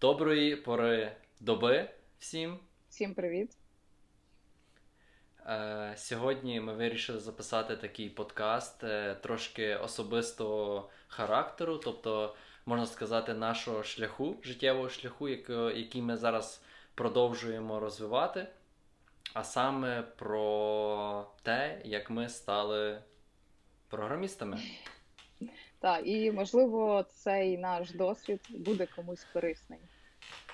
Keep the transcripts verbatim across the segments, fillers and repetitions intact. Доброї пори доби всім. Всім привіт. Сьогодні ми вирішили записати такий подкаст трошки особистого характеру, тобто, можна сказати, нашого шляху, життєвого шляху, який ми зараз продовжуємо розвивати, а саме про те, як ми стали програмістами. Так, і, можливо, цей наш досвід буде комусь корисний.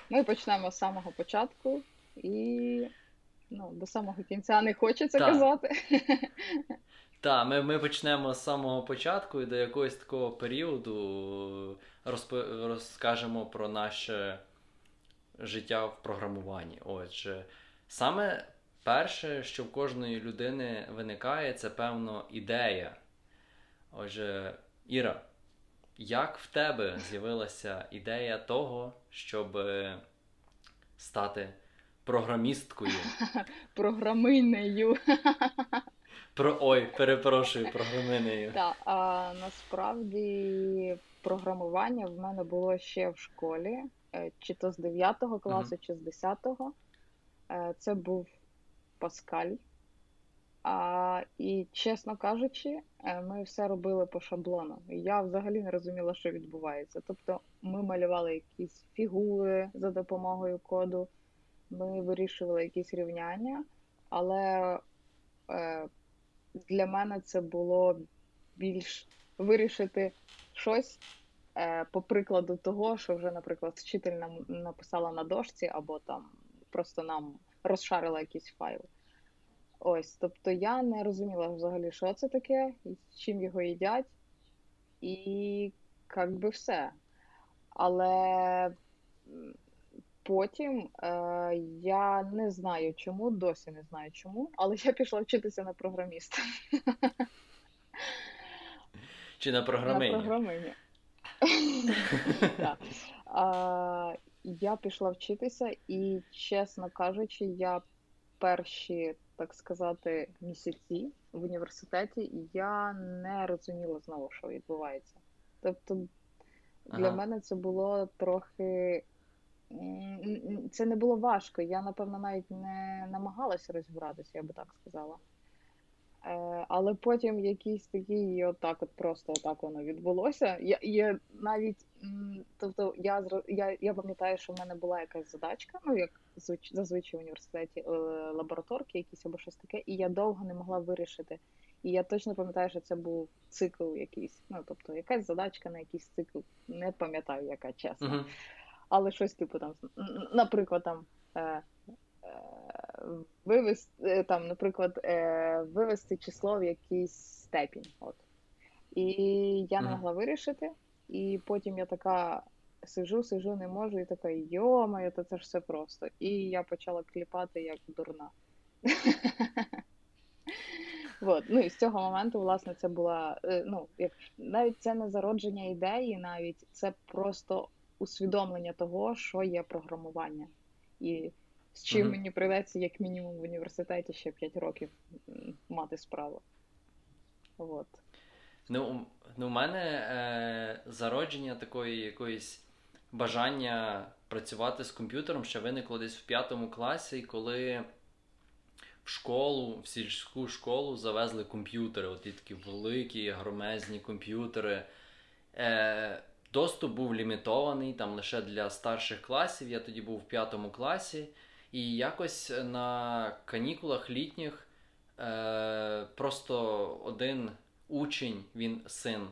Ми почнемо з самого початку і ну, до самого кінця не хочеться так казати. Так, ми, ми почнемо з самого початку і до якогось такого періоду розп... розкажемо про наше життя в програмуванні. Отже, саме перше, що в кожної людини виникає, це, певно, ідея. Отже, Іра, як в тебе з'явилася ідея того, щоб стати програмісткою? Програминею. Про... Ой, перепрошую, програминею. Так, а, насправді програмування в мене було ще в школі, чи то з дев'ятого класу, mm-hmm. чи з десятого. Це був Pascal. А, і, чесно кажучи, ми все робили по шаблону. Я взагалі не розуміла, що відбувається. Тобто ми малювали якісь фігури за допомогою коду, ми вирішували якісь рівняння, але е, для мене це було більш вирішити щось е, по прикладу того, що вже, наприклад, вчитель нам написала на дошці або там просто нам розшарила якісь файли. Ось, тобто я не розуміла взагалі, що це таке, з чим його їдять, і як би все. Але потім е, я не знаю чому, досі не знаю чому, але я пішла вчитися на програміста. Чи на програмині? На програмині. Я пішла вчитися, і, чесно кажучи, я перші, так сказати, місяці в університеті, я не розуміла знову, що відбувається. Тобто, ага. для мене це було трохи... Це не було важко. Я, напевно, навіть не намагалася розібратися, я би так сказала. Але потім якийсь такий, отак от просто отак воно відбулося. Я, я навіть, тобто, я, я, я пам'ятаю, що в мене була якась задачка, ну, як зазвичай в університеті, лабораторки якісь або щось таке, і я довго не могла вирішити. І я точно пам'ятаю, що це був цикл якийсь, ну, тобто, якась задачка на якийсь цикл, не пам'ятаю, яка, чесно. Uh-huh. Але щось, типу, там, наприклад, там, е- Вивести, там, наприклад, вивести число в якийсь степінь. От. І я не могла вирішити, і потім я така сижу, сижу, не можу, і така, йо-моє, то це ж все просто. І я почала кліпати як дурна. От. Ну, і з цього моменту, власне, це була, ну, як, навіть це не зародження ідеї, навіть це просто усвідомлення того, що є програмування. І з чим mm-hmm. мені прийдеться, як мінімум, в університеті ще п'ять років мати справу. От. Ну, ну, в мене е, зародження такої якоїсь бажання працювати з комп'ютером ще виникло десь в п'ятому класі, коли в школу, в сільську школу завезли комп'ютери. От такі великі, громезні комп'ютери. Е, доступ був лімітований, там лише для старших класів. Я тоді був в п'ятому класі. І якось на канікулах літніх е, просто один учень, він син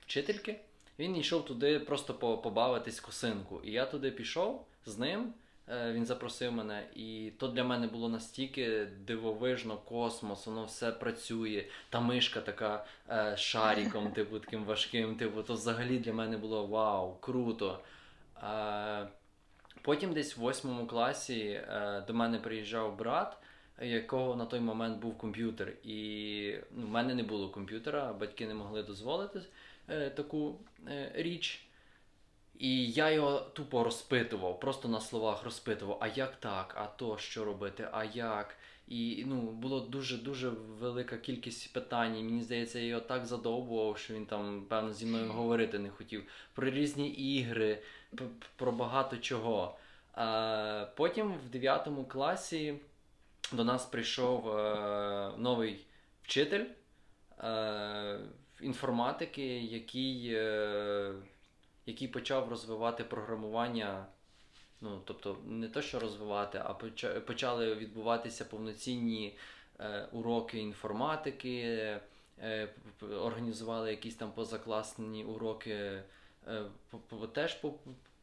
вчительки, він йшов туди просто побавитись косинку. І я туди пішов з ним, е, він запросив мене, і то для мене було настільки дивовижно, космос, воно все працює, та мишка така е, шариком, типу, таким важким, типу, то взагалі для мене було вау, круто. Е, Потім десь в восьмому класі е, до мене приїжджав брат, якого на той момент був комп'ютер. І ну, в мене не було комп'ютера, батьки не могли дозволити е, таку е, річ. І я його тупо розпитував, просто на словах розпитував, а як так, а то, що робити, а як. І ну, було дуже-дуже велика кількість питань, і мені здається, я його так задовбував, що він там, певно, зі мною говорити не хотів. Про різні ігри, про багато чого. А потім в дев'ятому класі до нас прийшов е, новий вчитель е, інформатики, який, е, який почав розвивати програмування. Ну, тобто не те, що розвивати, а почали відбуватися повноцінні е, уроки інформатики, е, організували якісь там позакласні уроки е, по, по, теж по,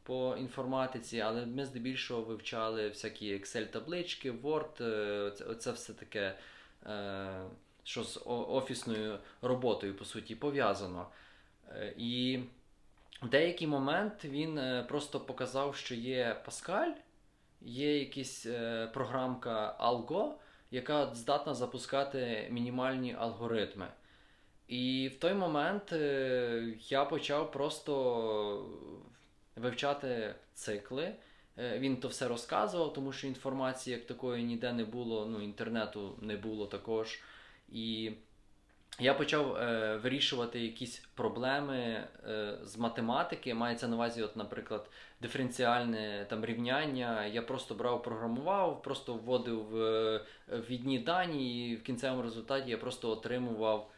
по інформатиці, але ми здебільшого вивчали всякі Excel-таблички, Word, е, оце, оце все таке, е, що з офісною роботою, по суті, пов'язано. Е, і... В деякий момент він просто показав, що є Pascal, є якась е, програмка Algo, яка здатна запускати мінімальні алгоритми. І в той момент е, я почав просто вивчати цикли. Е, він то все розказував, тому що інформації як такої ніде не було, ну, інтернету не було також. І... Я почав е, вирішувати якісь проблеми е, з математики, мається на увазі, от, наприклад, диференціальне там, рівняння. Я просто брав, програмував, просто вводив е, вхідні дані і в кінцевому результаті я просто отримував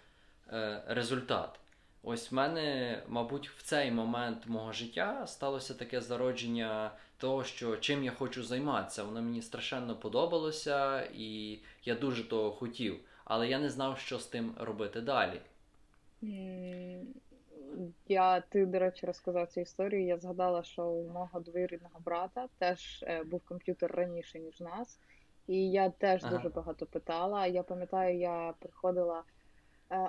е, результат. Ось в мене, мабуть, в цей момент мого життя сталося таке зародження того, що чим я хочу займатися. Воно мені страшенно подобалося і я дуже того хотів. Але я не знав, що з тим робити далі. Я, ти, до речі, розказав цю історію. Я згадала, що у мого двоюрідного брата теж був комп'ютер раніше, ніж нас. І я теж ага. дуже багато питала. Я пам'ятаю, я приходила...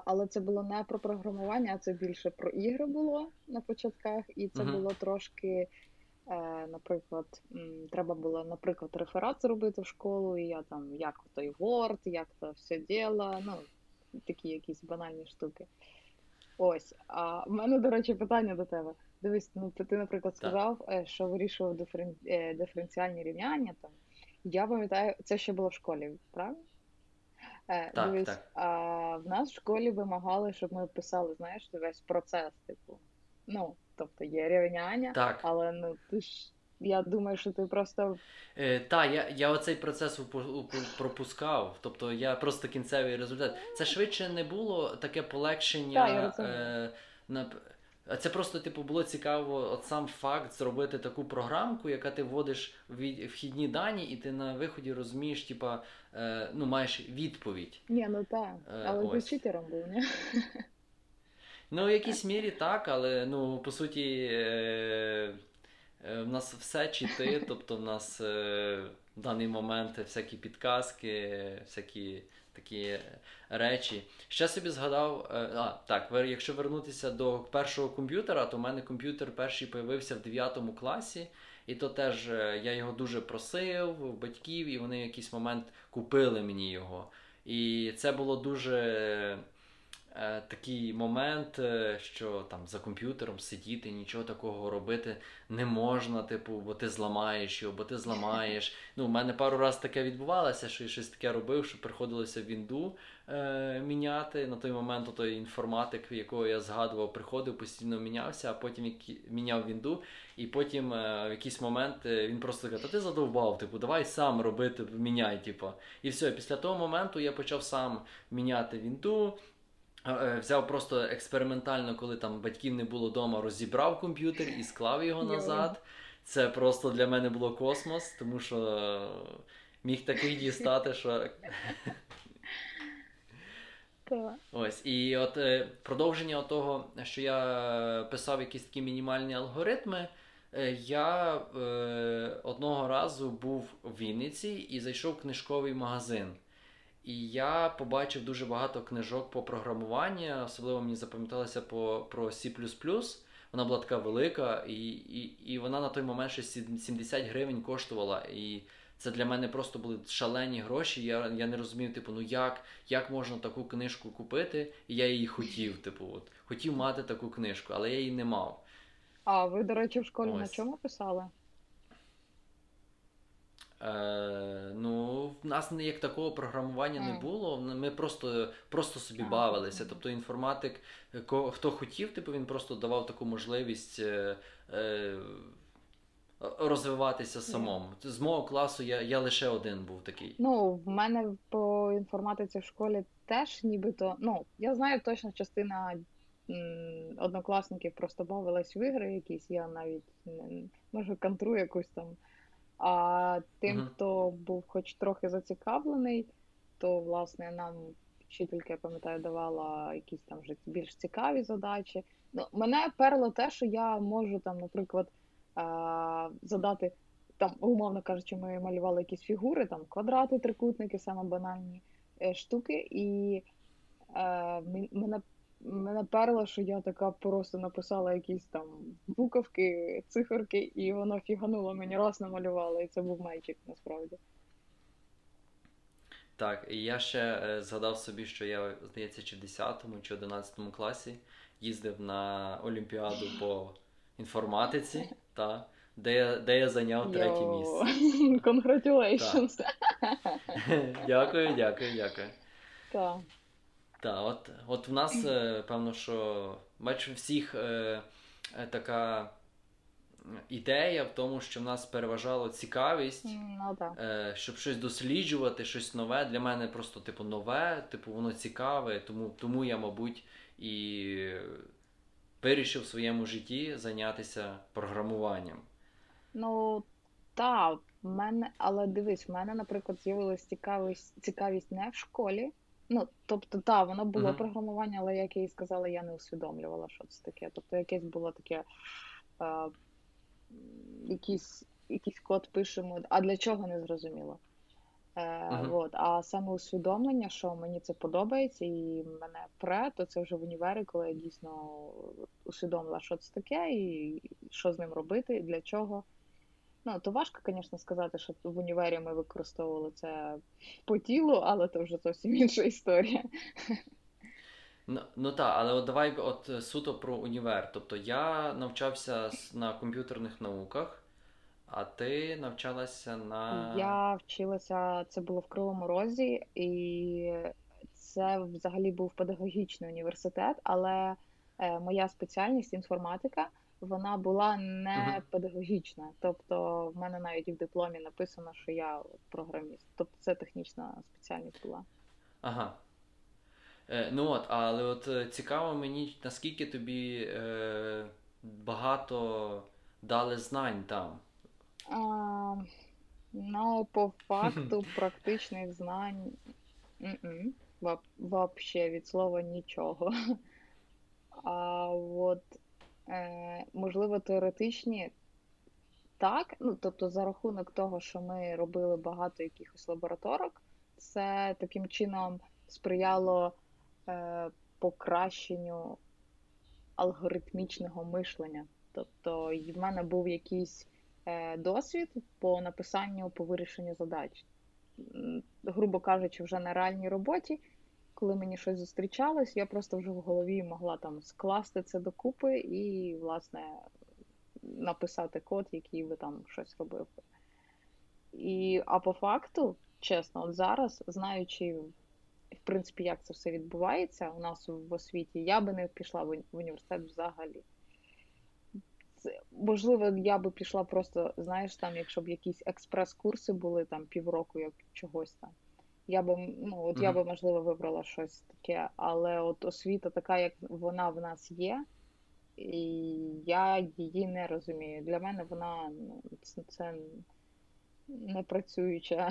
Але це було не про програмування, а це більше про ігри було на початках. І це ага. було трошки... Наприклад, треба було, наприклад, реферат зробити в школу, і я там, як той Word, як то все діло, ну, такі якісь банальні штуки. Ось, а в мене, до речі, питання до тебе. Дивись, ну, ти, наприклад, сказав, так. що вирішував диферен... диференціальні рівняння, там. Я пам'ятаю, це ще було в школі, правильно? Так, Дивись, так. А в нас в школі вимагали, щоб ми писали, знаєш, весь процес, типу, ну, тобто є рівняння, так. але ну ти ж, я думаю, що ти просто... Е, та, я, я оцей процес уп- уп- пропускав, тобто я просто кінцевий результат. Це швидше не було таке полегшення, та, е, на... це просто типу, було цікаво от сам факт зробити таку програмку, яка ти вводиш в вхідні дані і ти на виході розумієш, типа, е, ну маєш відповідь. Ні, ну так, але е, ти читером був, не? Ну, в якійсь мірі так, але, ну, по суті, е- е- в нас все чити, тобто в нас е- в даний момент всякі підказки, всякі такі речі. Ще собі згадав, е- а, так, якщо вернутися до першого комп'ютера, то в мене комп'ютер перший появився в дев'ятому класі, і то теж е- я його дуже просив, батьків, і вони в якийсь момент купили мені його. І це було дуже... Такий момент, що там за комп'ютером сидіти, нічого такого робити не можна, типу, бо ти зламаєш його, бо ти зламаєш. Ну, у мене пару раз таке відбувалося, що я щось таке робив, що приходилося Вінду е- міняти. На той момент той інформатик, якого я згадував, приходив, постійно мінявся, а потім які... міняв Вінду. І потім е- в якийсь момент е- він просто каже, та ти задовбав, типу, давай сам робити, міняй, типу. І все, після того моменту я почав сам міняти Вінду. Взяв просто експериментально, коли там батьків не було вдома, розібрав комп'ютер і склав його назад. Це просто для мене було космос, тому що міг такий дістати, що... Ось, і от продовження того, що я писав якісь такі мінімальні алгоритми, я одного разу був в Вінниці і зайшов в книжковий магазин. І я побачив дуже багато книжок по програмуванню, особливо мені запам'яталося по, про Сі плюс плюс. Вона була така велика, і, і, і вона на той момент ще сімдесят гривень коштувала. І це для мене просто були шалені гроші. Я, я не розумів, типу, ну як, як можна таку книжку купити? І я її хотів, типу, от. Хотів мати таку книжку, але я її не мав. А ви, до речі, в школі Ось. На чому писали? Е, ну, в нас як такого програмування mm. не було, ми просто, просто собі mm. бавилися. Тобто інформатик, ко, хто хотів, типу, він просто давав таку можливість е, е, розвиватися самому. Mm. З мого класу я, я лише один був такий. Ну, в мене по інформатиці в школі теж нібито, ну, я знаю точно, частина однокласників просто бавилась в ігри якісь, я навіть, може, контру якусь там. А тим, uh-huh. хто був хоч трохи зацікавлений, то, власне, нам вчителька, я пам'ятаю, давала якісь там вже більш цікаві задачі. Ну, мене перло те, що я можу там, наприклад, задати, там, умовно кажучи, ми малювали якісь фігури, там, квадрати, трикутники, саме банальні штуки, і мене Мене перло, що я така просто написала якісь там буковки, циферки, і воно фігануло, мені раз намалювало, і це був мейджик, насправді. Так, і я ще е, згадав собі, що я, здається, чи в десятому, чи одинадцятому класі їздив на Олімпіаду по інформатиці, та, де, я, де я зайняв третє місце. Congratulations! Дякую, дякую, дякую. Так. Так, от, от в нас, певно, що, бачу, всіх е, е, така ідея в тому, що в нас переважала цікавість, mm, е, щоб щось досліджувати, щось нове. Для мене просто, типу, нове, типу, воно цікаве, тому, тому я, мабуть, і вирішив в своєму житті зайнятися програмуванням. Ну, так, в мене, але дивись, в мене, наприклад, з'явилась цікавість, цікавість не в школі. Ну, тобто, та, воно було uh-huh. програмування, але, як я і сказала, я не усвідомлювала, що це таке. Тобто, якесь було таке, е, якийсь, якийсь код пишемо, а для чого, не зрозуміло. Е, uh-huh. от, а саме усвідомлення, що мені це подобається і мене пре, то це вже в універі, коли я дійсно усвідомила, що це таке і що з ним робити, і для чого. Ну, то важко, звісно, сказати, що в універі ми використовували це по тілу, але це вже зовсім інша історія. Ну, ну так, але от давай от суто про універ. Тобто я навчався на комп'ютерних науках, а ти навчалася на... Я вчилася, це було в Кривому Розі, і це взагалі був педагогічний університет, але моя спеціальність – інформатика. Вона була не педагогічна, тобто в мене навіть і в дипломі написано, що я програміст. Тобто це технічна спеціальність була. Ага. Е, ну от, але от цікаво мені, наскільки тобі е, багато дали знань там? А, ну, по факту практичних знань взагалі від слова нічого. А от можливо, теоретичні так, ну, тобто за рахунок того, що ми робили багато якихось лабораторок, це таким чином сприяло е, покращенню алгоритмічного мишлення. Тобто в мене був якийсь е, досвід по написанню, по вирішенню задач. Грубо кажучи, вже на реальній роботі, коли мені щось зустрічалось, я просто вже в голові могла там скласти це докупи і, власне, написати код, який би там щось робив. І, а по факту, чесно, от зараз, знаючи, в принципі, як це все відбувається у нас в освіті, я би не пішла в університет взагалі. Це, можливо, я би пішла просто, знаєш, там, якщо б якісь експрес-курси були там півроку, як чогось там. Я би, ну, от mm-hmm. я би, можливо, вибрала щось таке, але от освіта така, як вона в нас є, і я її не розумію. Для мене вона, це, це не працююча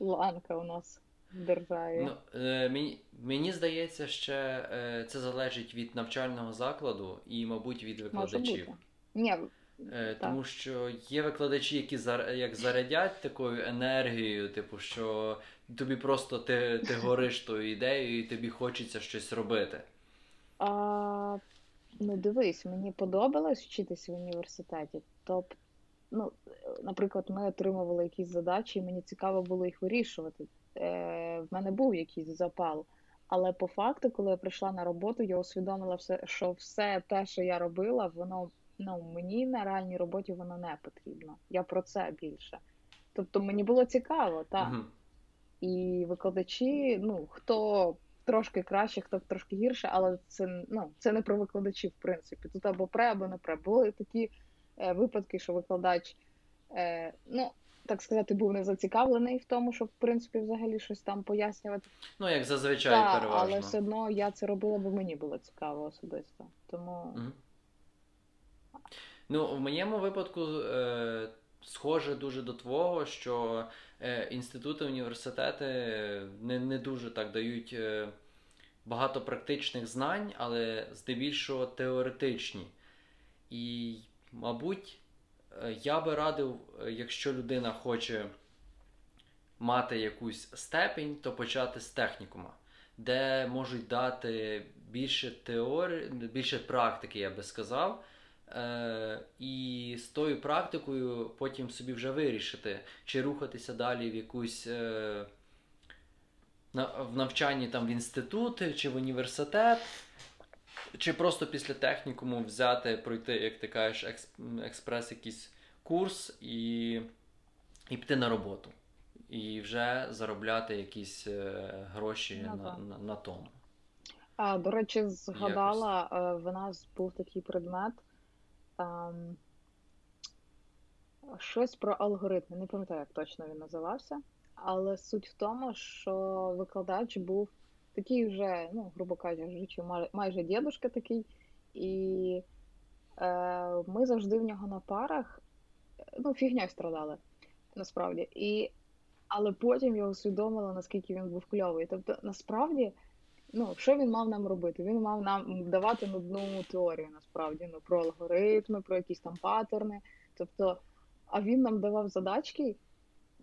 ланка у нас в державі. Ну, е, мені, мені здається, ще е, це залежить від навчального закладу і, мабуть, від викладачів. Ні. Е, тому що є викладачі, які зар... як зарядять такою енергією, типу, що тобі просто ти, ти гориш тою ідеєю і тобі хочеться щось робити. А, ну дивись, мені подобалось вчитись в університеті. Тобто, ну, наприклад, ми отримували якісь задачі, і мені цікаво було їх вирішувати. Е, в мене був якийсь запал. Але по факту, коли я прийшла на роботу, я усвідомила, все, що все те, що я робила, воно, ну, мені на реальній роботі воно не потрібно. Я про це більше. Тобто мені було цікаво, так. Угу. І викладачі, ну, хто трошки краще, хто трошки гірше, але це, ну, це не про викладачів, в принципі. Тут або пре, або не пре. Були такі е, випадки, що викладач, е, ну, так сказати, був не зацікавлений в тому, щоб, в принципі, взагалі щось там пояснювати. Ну, як зазвичай, та, переважно. Але все одно я це робила, бо мені було цікаво особисто. Тому... Угу. Ну, в моєму випадку... Е... Схоже дуже до твого, що е, інститути, університети не, не дуже так дають е, багато практичних знань, але здебільшого теоретичні. І, мабуть, е, я би радив, е, якщо людина хоче мати якусь степінь, то почати з технікума, де можуть дати більше теорії, більше практики, я би сказав. Е, і з тою практикою потім собі вже вирішити, чи рухатися далі в якусь е, на, в навчанні там в інститути, чи в університет, чи просто після технікуму взяти, пройти, як ти кажеш, екс, експрес якийсь курс і, і піти на роботу. І вже заробляти якісь е, гроші на, на, на, на тому. А, до речі, згадала, якось. В нас був такий предмет, Um, щось про алгоритми, не пам'ятаю, як точно він називався, але суть в тому, що викладач був такий вже, ну, грубо кажучи, майже дідушка такий, і е, ми завжди в нього на парах, ну, фігньою страдали, насправді, і, але потім я усвідомила, наскільки він був кльовий, тобто, насправді, ну, що він мав нам робити? Він мав нам давати нудну теорію, насправді, ну, про алгоритми, про якісь там паттерни. Тобто, а він нам давав задачки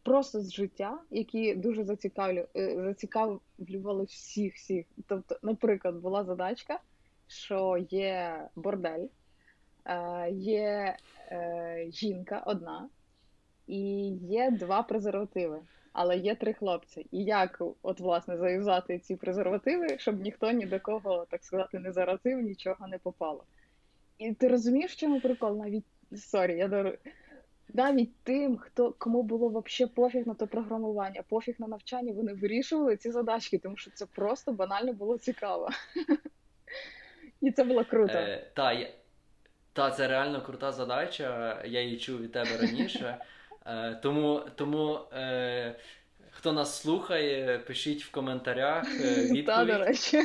просто з життя, які дуже зацікавлювали всіх-всіх. Тобто, наприклад, була задачка, що є бордель, є жінка одна і є два презервативи. Але є три хлопці. І як, от, власне, зав'язати ці презервативи, щоб ніхто ні до кого, так сказати, не заразив, нічого не попало. І ти розумієш, в чому прикол? Навіть, сорі, я дор... навіть тим, хто, кому було вообще пофіг на то програмування, пофіг на навчання, вони вирішували ці задачки, тому що це просто банально було цікаво. І це було круто. Та, це реально крута задача, я її чув від тебе раніше. Е, тому, тому е, хто нас слухає, пишіть в коментарях е, відповідь. Та, до речі.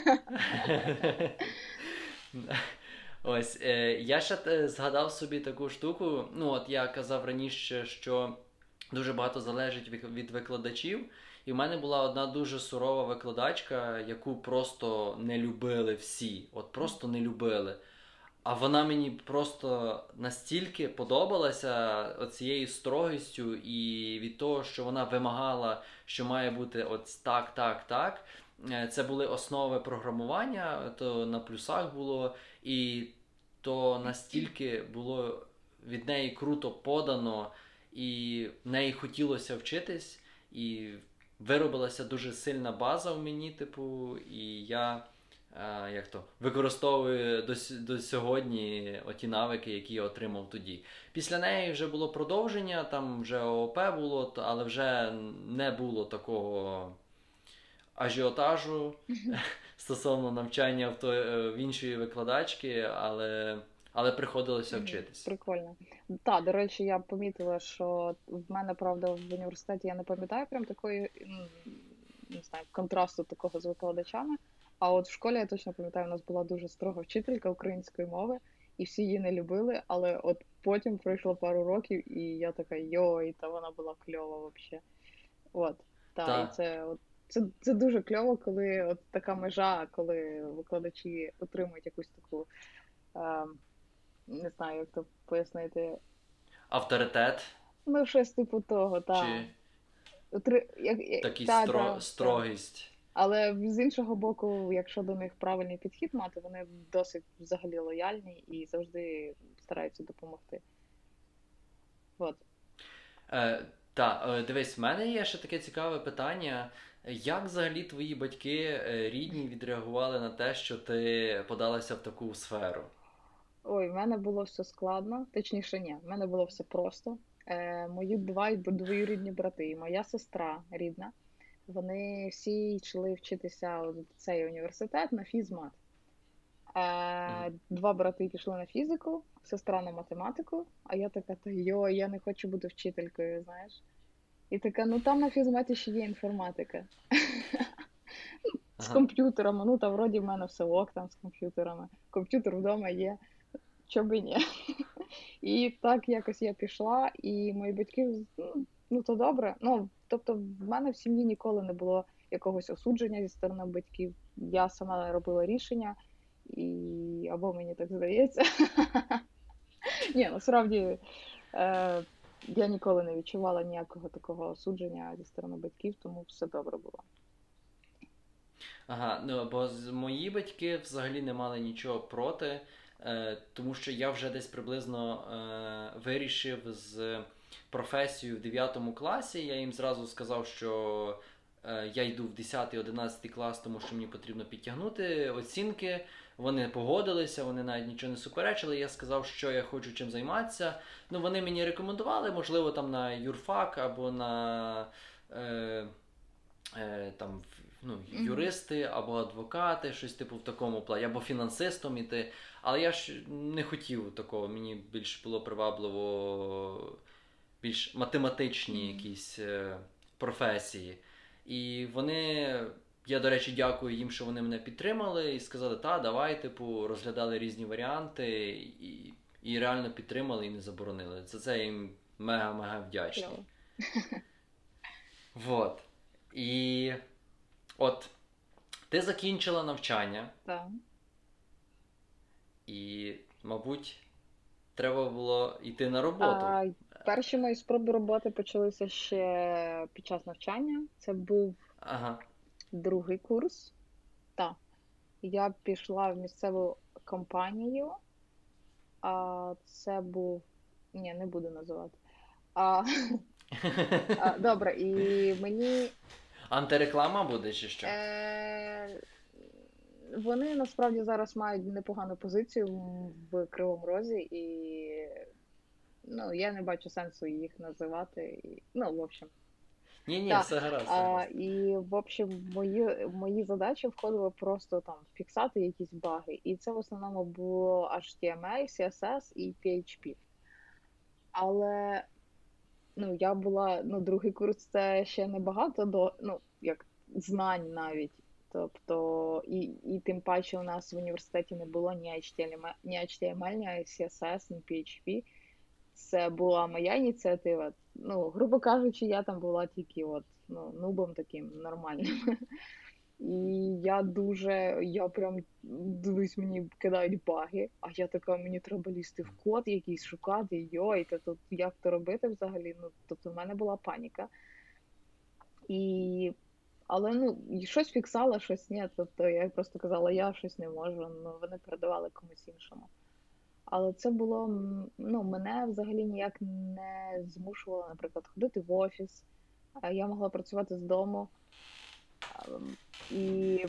Ось, е, я ще згадав собі таку штуку, ну от я казав раніше, що дуже багато залежить від викладачів, і в мене була одна дуже сурова викладачка, яку просто не любили всі, от просто не любили. А вона мені просто настільки подобалася оцією строгістю і від того, що вона вимагала, що має бути от так, так, так. Це були основи програмування, то на плюсах було, і то настільки було від неї круто подано, і в неї хотілося вчитись, і виробилася дуже сильна база в мені, типу, і я... Як то, використовую до, сь- до сьогодні оті навики, які я отримав тоді. Після неї вже було продовження, там вже ООП було, але вже не було такого ажіотажу стосовно навчання в, то, в іншої викладачки, але, але приходилося вчитись. Прикольно. Так, до речі, я помітила, що в мене, правда, в університеті я не пам'ятаю прям такої, не знаю, контрасту такого з викладачами. А от в школі, я точно пам'ятаю, у нас була дуже строга вчителька української мови, і всі її не любили, але от потім пройшло пару років, і я така, йой, та вона була кльова вообще. От, та, та. І це, от, це, це дуже кльово, коли от така межа, коли викладачі отримують якусь таку, е, не знаю, як то пояснити. Авторитет? Ну, щось типу того, так. Чи Отри... як... такий та, стро... та, строгість? Але з іншого боку, якщо до них правильний підхід мати, вони досить взагалі лояльні і завжди стараються допомогти. От. Е, та, дивись, в мене є ще таке цікаве питання. Як взагалі твої батьки рідні відреагували на те, що ти подалася в таку сферу? Ой, в мене було все складно. Точніше, ні. В мене було все просто. Мої бувають двоюрідні брати, моя сестра рідна. Вони всі йшли вчитися в цей університет на фізмат. Два брати пішли на фізику, сестра на математику, а я така, та йо, я не хочу бути вчителькою, знаєш. І така, ну там на фізматі ще є інформатика. З комп'ютерами, ну та вроді в мене все ок там з комп'ютерами. Комп'ютер вдома є, чоби ні. І так якось я пішла, і мої батьки, ну то добре. Ну, тобто в мене в сім'ї ніколи не було якогось осудження зі сторони батьків. Я сама робила рішення, і або мені так здається. Ні, насправді е, я ніколи не відчувала ніякого такого осудження зі сторони батьків, тому все добре було. Ага, ну бо мої батьки взагалі не мали нічого проти, е, тому що я вже десь приблизно е, вирішив з професією в дев'ятому класі. Я їм зразу сказав, що е, я йду в десятий-одинадцятий клас, тому що мені потрібно підтягнути оцінки. Вони погодилися, вони навіть нічого не суперечили. Я сказав, що я хочу чим займатися. Ну, вони мені рекомендували, можливо, там на юрфак або на е, е, там, ну, юристи або адвокати, щось типу в такому плані, або фінансистом іти. Але я ж не хотів такого, мені більш було привабливо більш математичні якісь е, професії. І вони, я, до речі, дякую їм, що вони мене підтримали і сказали, та, давай, типу, розглядали різні варіанти і, і реально підтримали і не заборонили. За це я їм мега-мега вдячний. Вот. І от, ти закінчила навчання. Так. І, мабуть, треба було йти на роботу. А, перші мої спроби роботи почалися ще під час навчання. Це був ага. другий курс. Так. Я пішла в місцеву компанію. А це був... Ні, не буду називати. А... а, добре, і мені... Антиреклама буде чи що? Е... Вони, насправді, зараз мають непогану позицію в Кривому Розі, і ну, я не бачу сенсу їх називати. І... Ну, в общем. Ні-ні, так. все гаразд. А, і, в общем, мої, мої задачі входили просто там фіксати якісь баги. І це в основному було ейч ті ем ел, сі ес ес і пі ейч пі. Але... Ну, я була, ну, другий курс – це ще небагато до, ну, як знань навіть, тобто, і, і тим паче у нас в університеті не було ні ейч ті ем ел, ні ейч ті ем ел, ні сі ес ес, ні пі ейч пі, це була моя ініціатива, ну, грубо кажучи, я там була тільки от, ну, нубом таким нормальним. І я дуже, я прям, дивись, мені кидають баги, а я така, мені треба лізти в код якийсь, шукати, йой, та тут як то робити взагалі, ну, тобто в мене була паніка. І, але, ну, щось фіксала, щось ні, тобто я просто казала, я щось не можу, ну, вони передавали комусь іншому. Але це було, ну, мене взагалі ніяк не змушувало, наприклад, ходити в офіс, я могла працювати з дому. І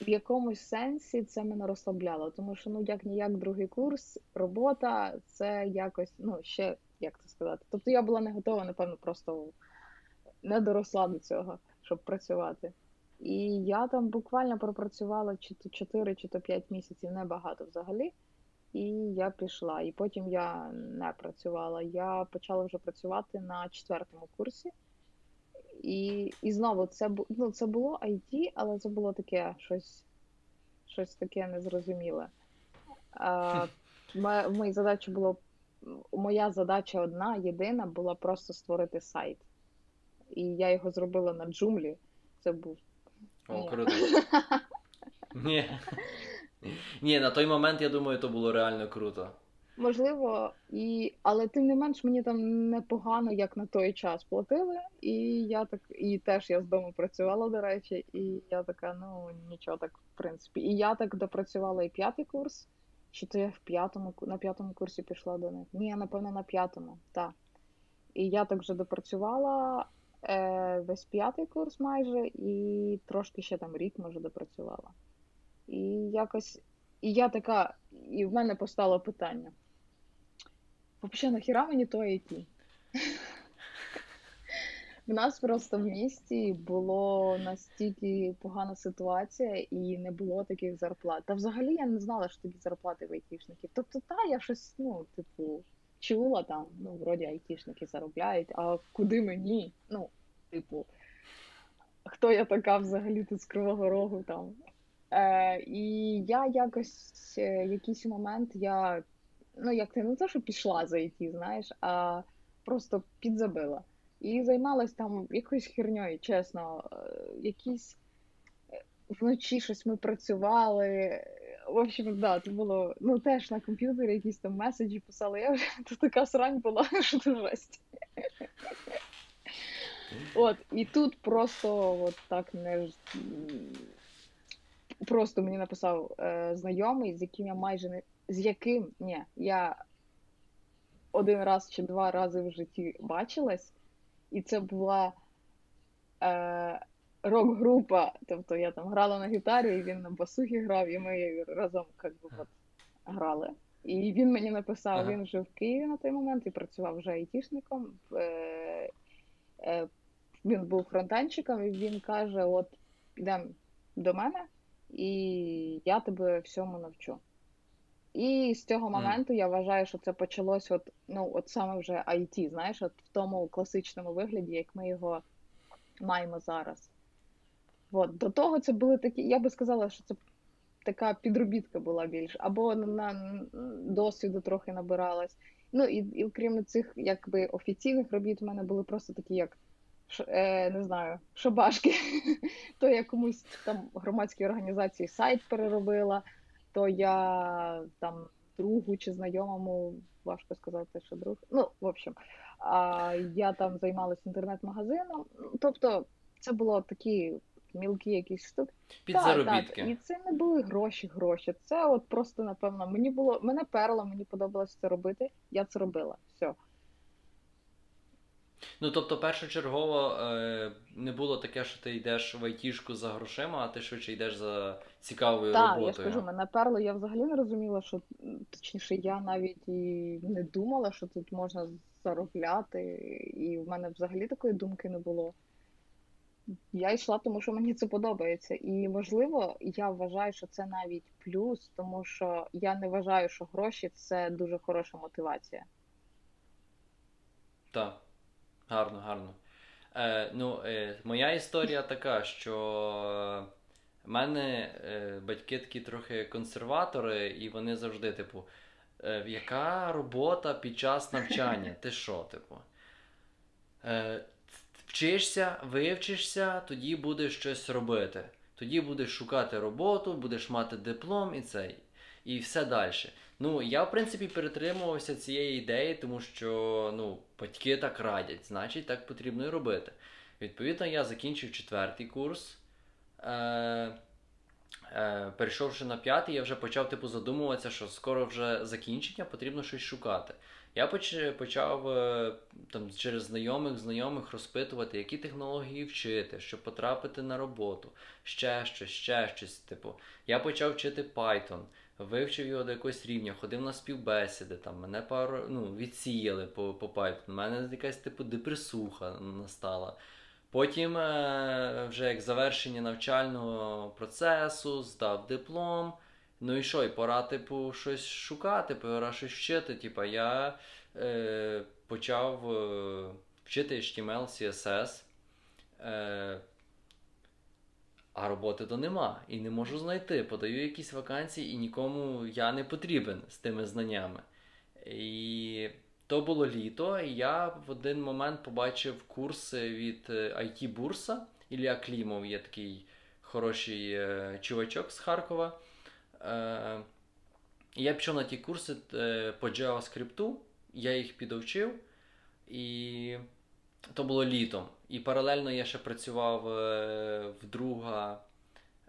в якомусь сенсі це мене розслабляло, тому що, ну, як-ніяк другий курс, робота, це якось, ну, ще, як це сказати, тобто я була не готова, напевно, просто не доросла до цього, щоб працювати. І я там буквально пропрацювала чи то чотири, чи то п'ять місяців, небагато взагалі, і я пішла. І потім я не працювала, я почала вже працювати на четвертому курсі. І, і знову, це, ну, це було ай ті, але це було таке щось, щось таке незрозуміле. А, моя, моя задача було, моя задача одна, єдина, була просто створити сайт. І я його зробила на Joomla. Це був... О, круто. Ні. Ні, на той момент, я думаю, то було реально круто. Можливо, і... але тим не менш мені там непогано, як на той час платили, і я так, і теж я з дому працювала, до речі, і я така, ну, нічого так, в принципі. І я так допрацювала і п'ятий курс, чи то я в п'ятому, на п'ятому курсі пішла до них. Ні, напевно, на п'ятому, так. І я так вже допрацювала е, весь п'ятий курс майже, і трошки ще там рік, може, допрацювала. І якось, і я така, і в мене постало питання. Взагалі, нахіра мені то ай ті? У нас просто в місті було настільки погана ситуація і не було таких зарплат. Та взагалі я не знала, що такі зарплати в айтішників. Тобто, та, я щось, ну, типу, чула там, ну, вроді айтішники заробляють, а куди мені? Ну, типу, хто я така взагалі тут з Кривого Рогу там? Е, і я якось, якийсь момент, я, ну, як ти, не те, що пішла за ІТ, знаєш, а просто підзабила. І займалась там якоюсь херньою, чесно, якісь вночі щось ми працювали, в общем, да, це було, ну, теж на комп'ютері якісь там меседжі писали, я вже, то така срань була, що це жесть. От, і тут просто от так не, просто мені написав е, знайомий, з яким я майже не, з яким, ні, я один раз чи два рази в житті бачилась, і це була е, рок-група, тобто я там грала на гітарі, і він на басухі грав, і ми разом як би, от, грали. І він мені написав, ага. Він жив в Києві на той момент і працював вже айтішником, е, е, він був фронтенчиком, і він каже, от, йдемо до мене, і я тебе всьому навчу. І з цього моменту mm. я вважаю, що це почалось от, ну, от саме вже ай ті, знаєш, от в тому класичному вигляді, як ми його маємо зараз. От. До того це були такі, я би сказала, що це така підробітка була більш, або на досвіду трохи набиралась. Ну і, і окрім цих якби офіційних робіт в мене були просто такі, як, ш, е, не знаю, шабашки. То я комусь там громадській організації сайт переробила, то я там другу чи знайомому, важко сказати, що друг, ну, в общем, а я там займалась інтернет-магазином, тобто це було такі мілкі якісь штуки. Підзаробітки. Так, так, і це не були гроші-гроші, це от просто, напевно, мені було, мене перло, мені подобалося це робити, я це робила, все. Ну, тобто, першочергово не було таке, що ти йдеш в айтішку за грошима, а ти швидше йдеш за цікавою так, роботою. Так, я ж кажу, мене перло, я взагалі не розуміла, що, точніше, я навіть і не думала, що тут можна заробляти, і в мене взагалі такої думки не було. Я йшла, тому що мені це подобається. І, можливо, я вважаю, що це навіть плюс, тому що я не вважаю, що гроші – це дуже хороша мотивація. Так. Гарно, гарно. Е, ну, е, моя історія така, що в мене е, батьки такі трохи консерватори, і вони завжди, типу, е, яка робота під час навчання? Ти що, типу? Е, вчишся, вивчишся, тоді будеш щось робити. Тоді будеш шукати роботу, будеш мати диплом і цей, і все далі. Ну, я, в принципі, перетримувався цієї ідеї, тому що, ну, батьки так радять, значить, так потрібно і робити. Відповідно, я закінчив четвертий курс. Е- е- перейшовши на п'ятий, я вже почав, типу, задумуватися, що скоро вже закінчення, потрібно щось шукати. Я поч- почав е- там, через знайомих, знайомих розпитувати, які технології вчити, щоб потрапити на роботу, ще щось, ще щось, типу. Я почав вчити Python. Вивчив його до якогось рівня, ходив на співбесіди, там мене пару, ну, відсіяли по, по Python, у мене якась типу депресуха настала. Потім е- вже як завершення навчального процесу, здав диплом, ну і що, і пора типу щось шукати, пора щось вчити. Типу я е- почав е- вчити ейч ті ем ел, сі ес ес, е- а роботи то нема, і не можу знайти, подаю якісь вакансії, і нікому я не потрібен з тими знаннями. І то було літо, і я в один момент побачив курси від ай ті-бурса. Ілля Клімов є такий хороший е, чувачок з Харкова. Е, я пішов на ті курси е, по JavaScript, я їх підовчив, і то було літом. І паралельно я ще працював е, в друга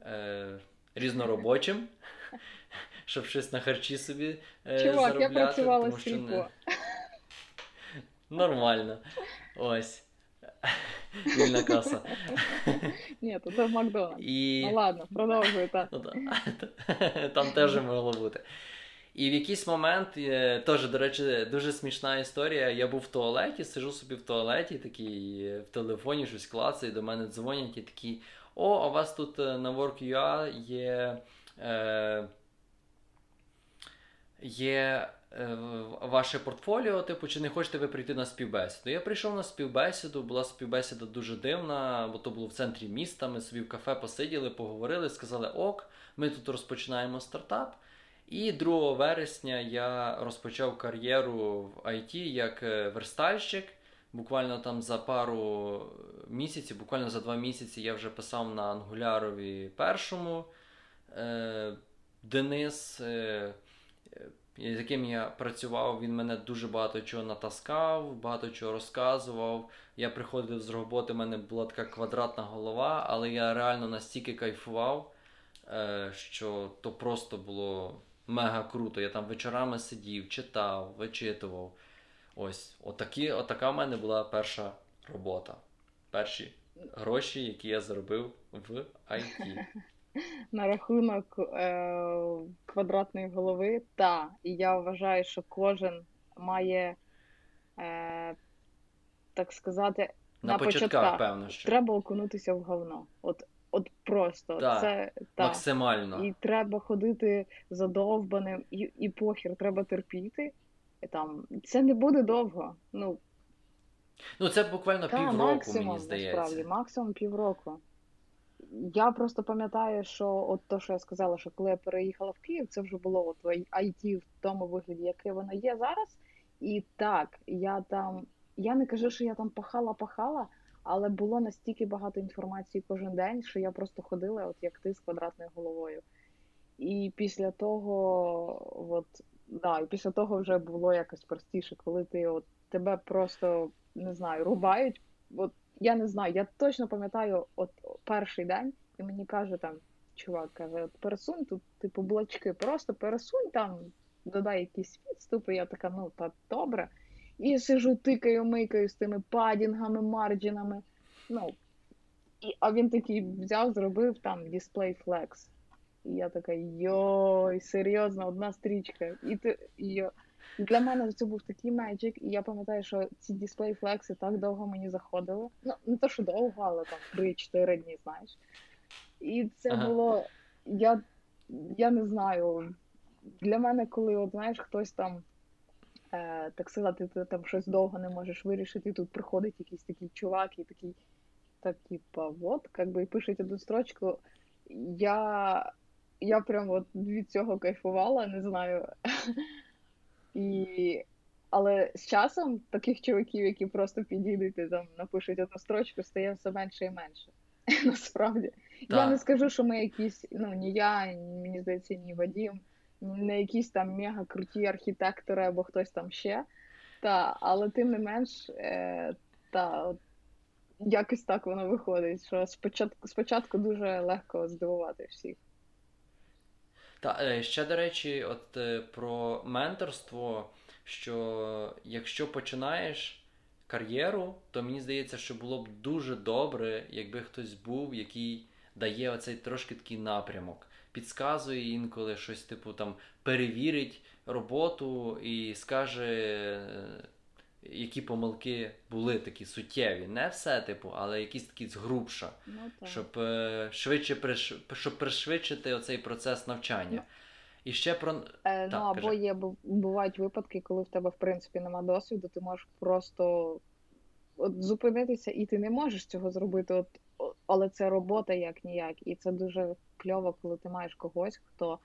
е, різноробочим, щоб щось на харчі собі е, Чувак, заробляти. Чувак, я працювала стріпо. Не... Нормально. Ось. Вільна каса. Ні, то це в Макдональдс. І... Ну ладно, продовжуй. Там теж могло бути. І в якийсь момент, теж, до речі, дуже смішна історія, я був в туалеті, сижу собі в туалеті, такий, в телефоні щось клацаю, до мене дзвонять і такі, о, а у вас тут на Work.ua є, е, є е, ваше портфоліо, типу, чи не хочете ви прийти на співбесіду? Я прийшов на співбесіду, була співбесіда дуже дивна, бо то було в центрі міста, ми собі в кафе посиділи, поговорили, сказали, ок, ми тут розпочинаємо стартап. І другого вересня я розпочав кар'єру в ай ті як верстальщик. Буквально там за пару місяців, буквально за два місяці я вже писав на Angular'ові першому. Денис, з яким я працював, він мене дуже багато чого натаскав, багато чого розказував. Я приходив з роботи, в мене була така квадратна голова, але я реально настільки кайфував, що то просто було мега круто. Я там вечорами сидів, читав, вичитував. Ось, отакі, отака в мене була перша робота. Перші гроші, які я заробив в ай ті. На рахунок е- квадратної голови, та. І я вважаю, що кожен має, е- так сказати, на, на початках, початках певно, що. Треба окунутися в говно. От От просто, да, це та. Максимально. І треба ходити задовбаним, і, і похір, треба терпіти. І там, це не буде довго. Ну, ну це буквально та, півроку, максимум, мені здається. Насправді, максимум півроку. Я просто пам'ятаю, що от то, що я сказала, що коли я переїхала в Київ, це вже було от ай ті в тому вигляді, яке воно є зараз. І так, я там, я не кажу, що я там пахала-пахала, але було настільки багато інформації кожен день, що я просто ходила, от як ти, з квадратною головою. І після того, от, да, і після того вже було якось простіше, коли ти, от, тебе просто, не знаю, рубають. От, я не знаю, я точно пам'ятаю от перший день, і мені каже там, чувак, каже, от пересунь тут, типу, блочки, просто пересунь там, додай якісь відступи, я така, ну, та добре. І сижу, тикаю, микаю з тими падінгами, марджинами. Ну, і, а він такий взяв, зробив там дисплей флекс. І я така, йой, серйозно, одна стрічка. І, ти, і для мене це був такий меджик. І я пам'ятаю, що ці дисплей флекси так довго мені заходили. Ну, не то, що довго, але там три-чотири дні, знаєш. І це ага. було, я, я не знаю, для мене, коли, от, знаєш, хтось там, так сказати, ти там щось довго не можеш вирішити, тут приходить якийсь такий чувак і такий, так, типа, от, як би, і пишуть одну строчку. Я, я прям от від цього кайфувала, не знаю. І, але з часом таких чуваків, які просто підійдуть і там напишуть одну строчку, стає все менше і менше. Насправді. Да. Я не скажу, що ми якісь, ну, ні я, ні, мені здається, ні Вадім, не якісь там мега-круті архітектори або хтось там ще. Та, але тим не менш, е, та, от, якось так воно виходить, що спочатку, спочатку дуже легко здивувати всіх. Та, ще, до речі, от, про менторство, що якщо починаєш кар'єру, то мені здається, що було б дуже добре, якби хтось був, який дає оцей трошки такий напрямок. Підказує інколи щось, типу, там, перевірить роботу і скаже, які помилки були такі суттєві. Не все, типу, але якісь такі згрубша, ну, щоб, е, швидше приш... щоб пришвидшити оцей процес навчання. І ще про... Е, так, ну, або кажи. Є, бувають випадки, коли в тебе, в принципі, нема досвіду, ти можеш просто от, зупинитися, і ти не можеш цього зробити, от, але це робота як-ніяк, і це дуже... кльово, коли ти маєш когось, хто,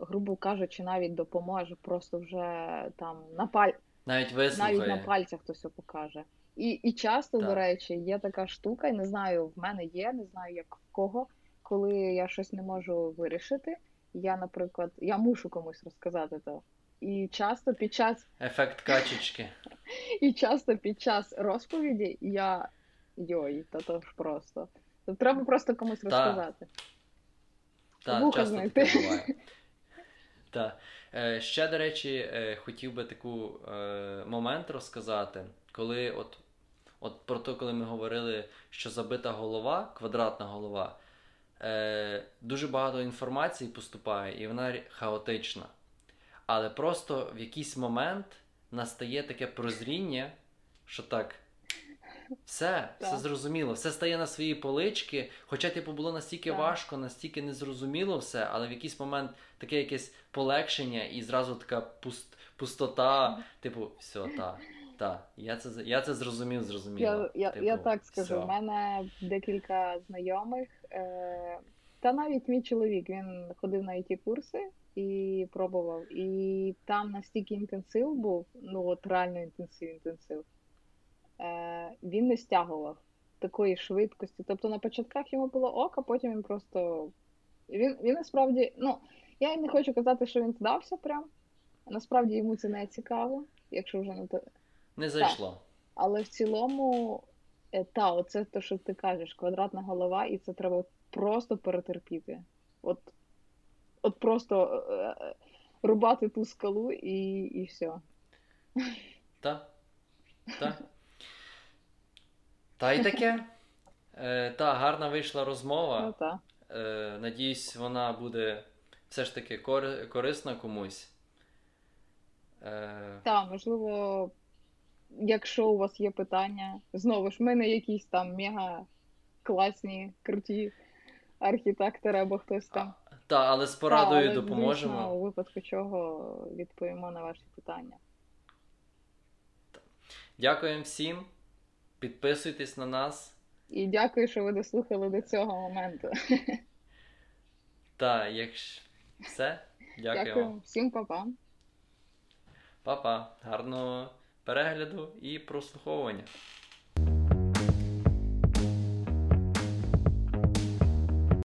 грубо кажучи, навіть допоможе, просто вже там на, паль... навіть навіть на пальцях то все покаже. І, і часто, так. До речі, є така штука, і не знаю, в мене є, не знаю, як в кого, коли я щось не можу вирішити, я, наприклад, я мушу комусь розказати то. І часто під час... Ефект качечки. І часто під час розповіді я... Йой, та то ж просто. Тобто треба просто комусь так. розказати. Так, часто таке буває. Так. Е, ще, до речі, е, хотів би таку е, момент розказати, коли от, от про те, коли ми говорили, що забита голова, квадратна голова, е, дуже багато інформації поступає, і вона хаотична. Але просто в якийсь момент настає таке прозріння, що так, все, все зрозуміло, все стає на свої полички, хоча типу було настільки так. важко, настільки незрозуміло все, але в якийсь момент таке якесь полегшення і зразу така пуст, пустота, типу, все, так. Так, я це, я це зрозумів, зрозуміла. Я, я, типу, я так скажу, в мене декілька знайомих, е, та навіть мій чоловік, він ходив на ай ті-курси і пробував. І там настільки інтенсив був, ну от реально інтенсив-інтенсив, е, він не стягував такої швидкості. Тобто на початках йому було ок, а потім він просто... Він, він насправді, ну, я не хочу казати, що він здався прям. Насправді йому це не цікаво, якщо вже на то... Не зайшло. Так. Але в цілому, та, оце те, що ти кажеш, квадратна голова, і це треба просто перетерпіти. От, от просто е, рубати ту скалу і, і все. Так. Та. Та й таке. Е, та, гарна вийшла розмова. Ну, та. Е, надіюсь, вона буде все ж таки кори- корисна комусь. Е... Так, можливо... Якщо у вас є питання, знову ж, ми не якісь там мега-класні, круті архітектори або хтось там. Так, але з порадою та, але, допоможемо. Звісно, у випадку чого відповімо на ваші питання. Дякуємо всім, підписуйтесь на нас. І дякую, що ви дослухали до цього моменту. Так, якщо все, дякуємо. Дякую всім, па-па. Па-па, гарного перегляду і прослуховування.